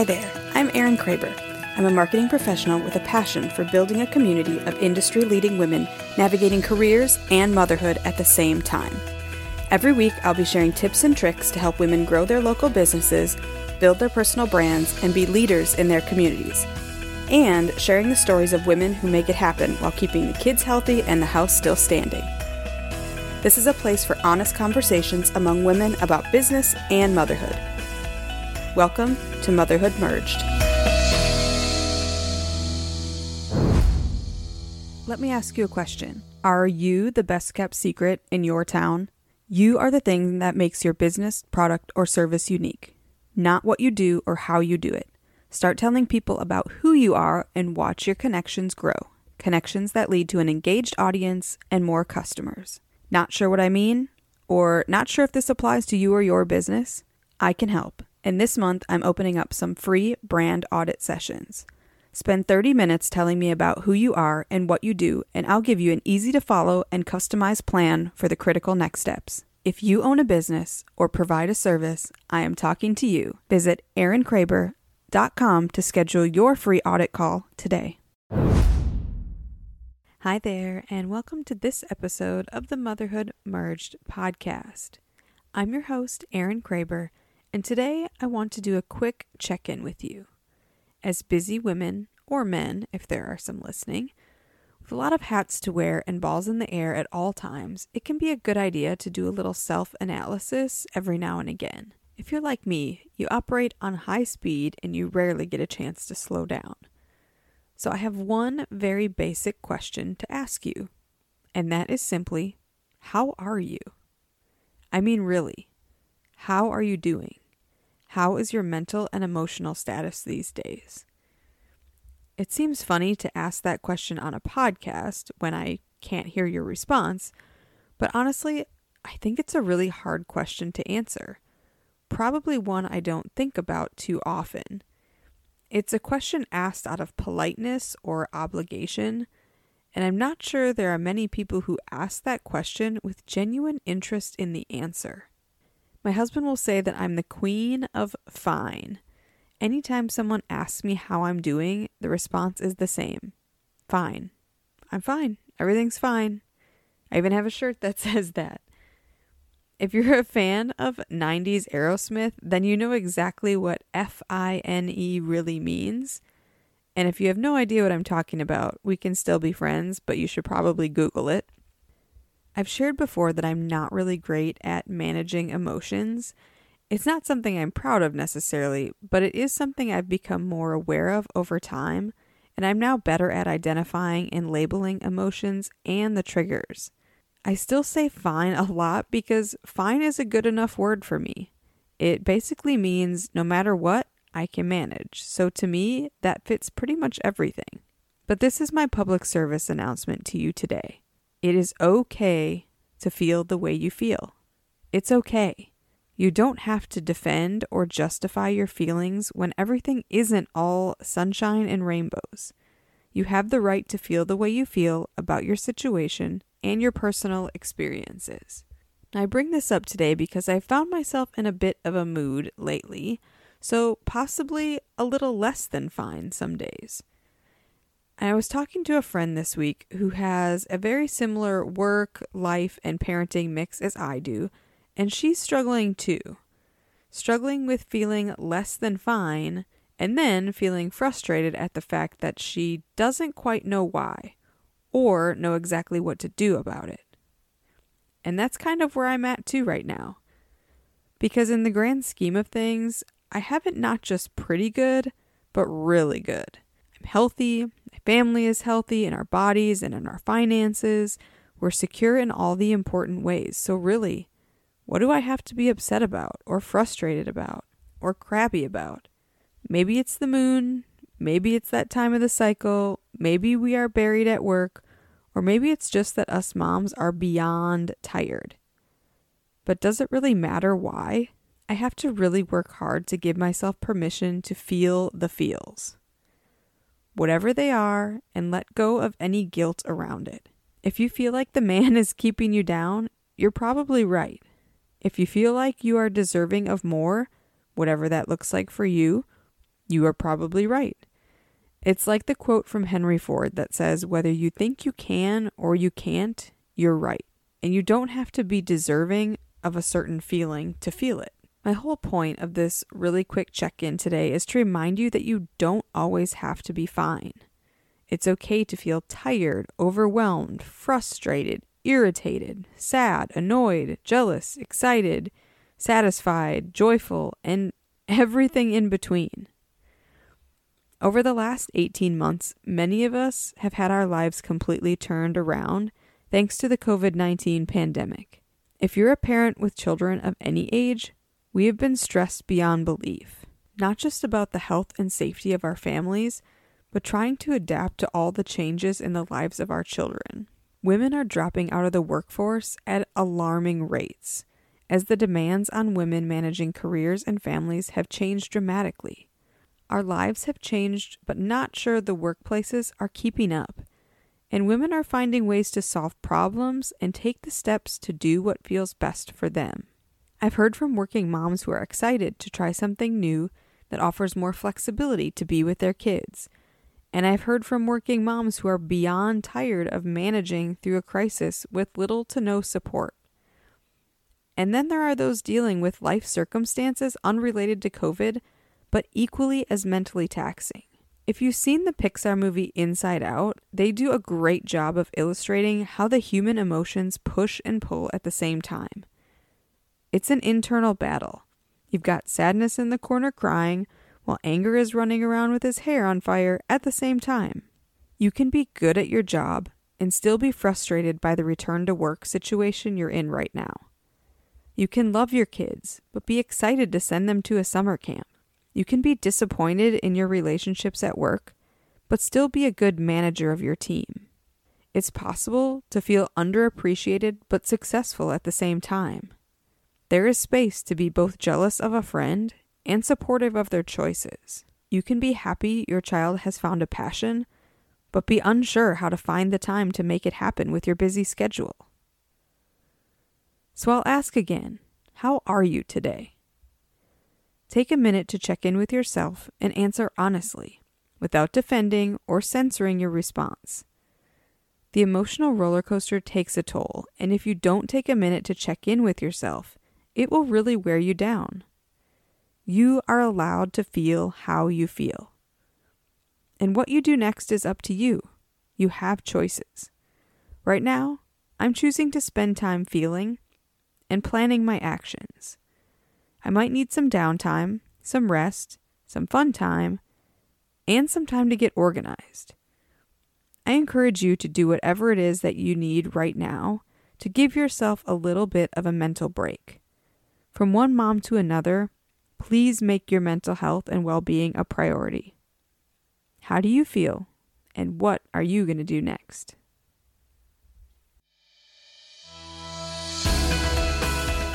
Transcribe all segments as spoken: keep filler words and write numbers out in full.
Hi there, I'm Erin Kraber. I'm a marketing professional with a passion for building a community of industry-leading women navigating careers and motherhood at the same time. Every week, I'll be sharing tips and tricks to help women grow their local businesses, build their personal brands, and be leaders in their communities. And sharing the stories of women who make it happen while keeping the kids healthy and the house still standing. This is a place for honest conversations among women about business and motherhood. Welcome to Motherhood Merged. Let me ask you a question. Are you the best kept secret in your town? You are the thing that makes your business, product, or service unique, not what you do or how you do it. Start telling people about who you are and watch your connections grow. Connections that lead to an engaged audience and more customers. Not sure what I mean? Or not sure if this applies to you or your business? I can help. And this month, I'm opening up some free brand audit sessions. Spend thirty minutes telling me about who you are and what you do, and I'll give you an easy-to-follow and customized plan for the critical next steps. If you own a business or provide a service, I am talking to you. Visit Erin Kraber dot com to schedule your free audit call today. Hi there, and welcome to this episode of the Motherhood Merged podcast. I'm your host, Erin Kraber, and today I want to do a quick check-in with you. As busy women, or men if there are some listening, with a lot of hats to wear and balls in the air at all times, it can be a good idea to do a little self-analysis every now and again. If you're like me, you operate on high speed and you rarely get a chance to slow down. So I have one very basic question to ask you, and that is simply, how are you? I mean, really, how are you doing? How is your mental and emotional status these days? It seems funny to ask that question on a podcast when I can't hear your response, but honestly, I think it's a really hard question to answer. Probably one I don't think about too often. It's a question asked out of politeness or obligation, and I'm not sure there are many people who ask that question with genuine interest in the answer. My husband will say that I'm the queen of fine. Anytime someone asks me how I'm doing, the response is the same. Fine. I'm fine. Everything's fine. I even have a shirt that says that. If you're a fan of nineties Aerosmith, then you know exactly what F I N E really means. And if you have no idea what I'm talking about, we can still be friends, but you should probably Google it. I've shared before that I'm not really great at managing emotions. It's not something I'm proud of necessarily, but it is something I've become more aware of over time, and I'm now better at identifying and labeling emotions and the triggers. I still say fine a lot because fine is a good enough word for me. It basically means no matter what, I can manage. So to me, that fits pretty much everything. But this is my public service announcement to you today. It is okay to feel the way you feel. It's okay. You don't have to defend or justify your feelings when everything isn't all sunshine and rainbows. You have the right to feel the way you feel about your situation and your personal experiences. I bring this up today because I found myself in a bit of a mood lately, so possibly a little less than fine some days. And I was talking to a friend this week who has a very similar work, life, and parenting mix as I do, and she's struggling too. Struggling with feeling less than fine, and then feeling frustrated at the fact that she doesn't quite know why, or know exactly what to do about it. And that's kind of where I'm at too right now. Because in the grand scheme of things, I have it not just pretty good, but really good. I'm healthy, my family is healthy in our bodies and in our finances. We're secure in all the important ways. So really, what do I have to be upset about, or frustrated about, or crabby about? Maybe it's the moon. Maybe it's that time of the cycle, maybe we are buried at work, or maybe it's just that us moms are beyond tired. But does it really matter why? I have to really work hard to give myself permission to feel the feels, whatever they are, and let go of any guilt around it. If you feel like the man is keeping you down, you're probably right. If you feel like you are deserving of more, whatever that looks like for you, you are probably right. It's like the quote from Henry Ford that says, whether you think you can or you can't, you're right. And you don't have to be deserving of a certain feeling to feel it. My whole point of this really quick check-in today is to remind you that you don't always have to be fine. It's okay to feel tired, overwhelmed, frustrated, irritated, sad, annoyed, jealous, excited, satisfied, joyful, and everything in between. Over the last eighteen months, many of us have had our lives completely turned around thanks to the covid nineteen pandemic. If you're a parent with children of any age, we have been stressed beyond belief, not just about the health and safety of our families, but trying to adapt to all the changes in the lives of our children. Women are dropping out of the workforce at alarming rates, as the demands on women managing careers and families have changed dramatically. Our lives have changed, but not sure the workplaces are keeping up. And women are finding ways to solve problems and take the steps to do what feels best for them. I've heard from working moms who are excited to try something new that offers more flexibility to be with their kids. And I've heard from working moms who are beyond tired of managing through a crisis with little to no support. And then there are those dealing with life circumstances unrelated to COVID, but equally as mentally taxing. If you've seen the Pixar movie Inside Out, they do a great job of illustrating how the human emotions push and pull at the same time. It's an internal battle. You've got sadness in the corner crying, while anger is running around with his hair on fire at the same time. You can be good at your job and still be frustrated by the return to work situation you're in right now. You can love your kids, but be excited to send them to a summer camp. You can be disappointed in your relationships at work, but still be a good manager of your team. It's possible to feel underappreciated but successful at the same time. There is space to be both jealous of a friend and supportive of their choices. You can be happy your child has found a passion, but be unsure how to find the time to make it happen with your busy schedule. So I'll ask again, how are you today? Take a minute to check in with yourself and answer honestly, without defending or censoring your response. The emotional roller coaster takes a toll, and if you don't take a minute to check in with yourself, it will really wear you down. You are allowed to feel how you feel. And what you do next is up to you. You have choices. Right now, I'm choosing to spend time feeling and planning my actions. I might need some downtime, some rest, some fun time, and some time to get organized. I encourage you to do whatever it is that you need right now to give yourself a little bit of a mental break. From one mom to another, please make your mental health and well-being a priority. How do you feel, and what are you going to do next?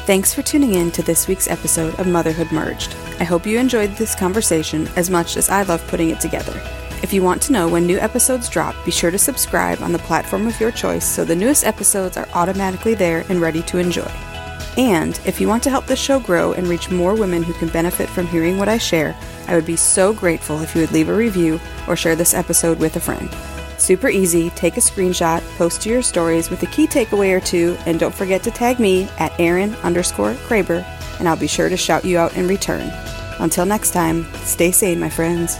Thanks for tuning in to this week's episode of Motherhood Merged. I hope you enjoyed this conversation as much as I love putting it together. If you want to know when new episodes drop, be sure to subscribe on the platform of your choice so the newest episodes are automatically there and ready to enjoy. And if you want to help the show grow and reach more women who can benefit from hearing what I share, I would be so grateful if you would leave a review or share this episode with a friend. Super easy, take a screenshot, post to your stories with a key takeaway or two, and don't forget to tag me at Erin underscore Kraber, and I'll be sure to shout you out in return. Until next time, stay sane, my friends.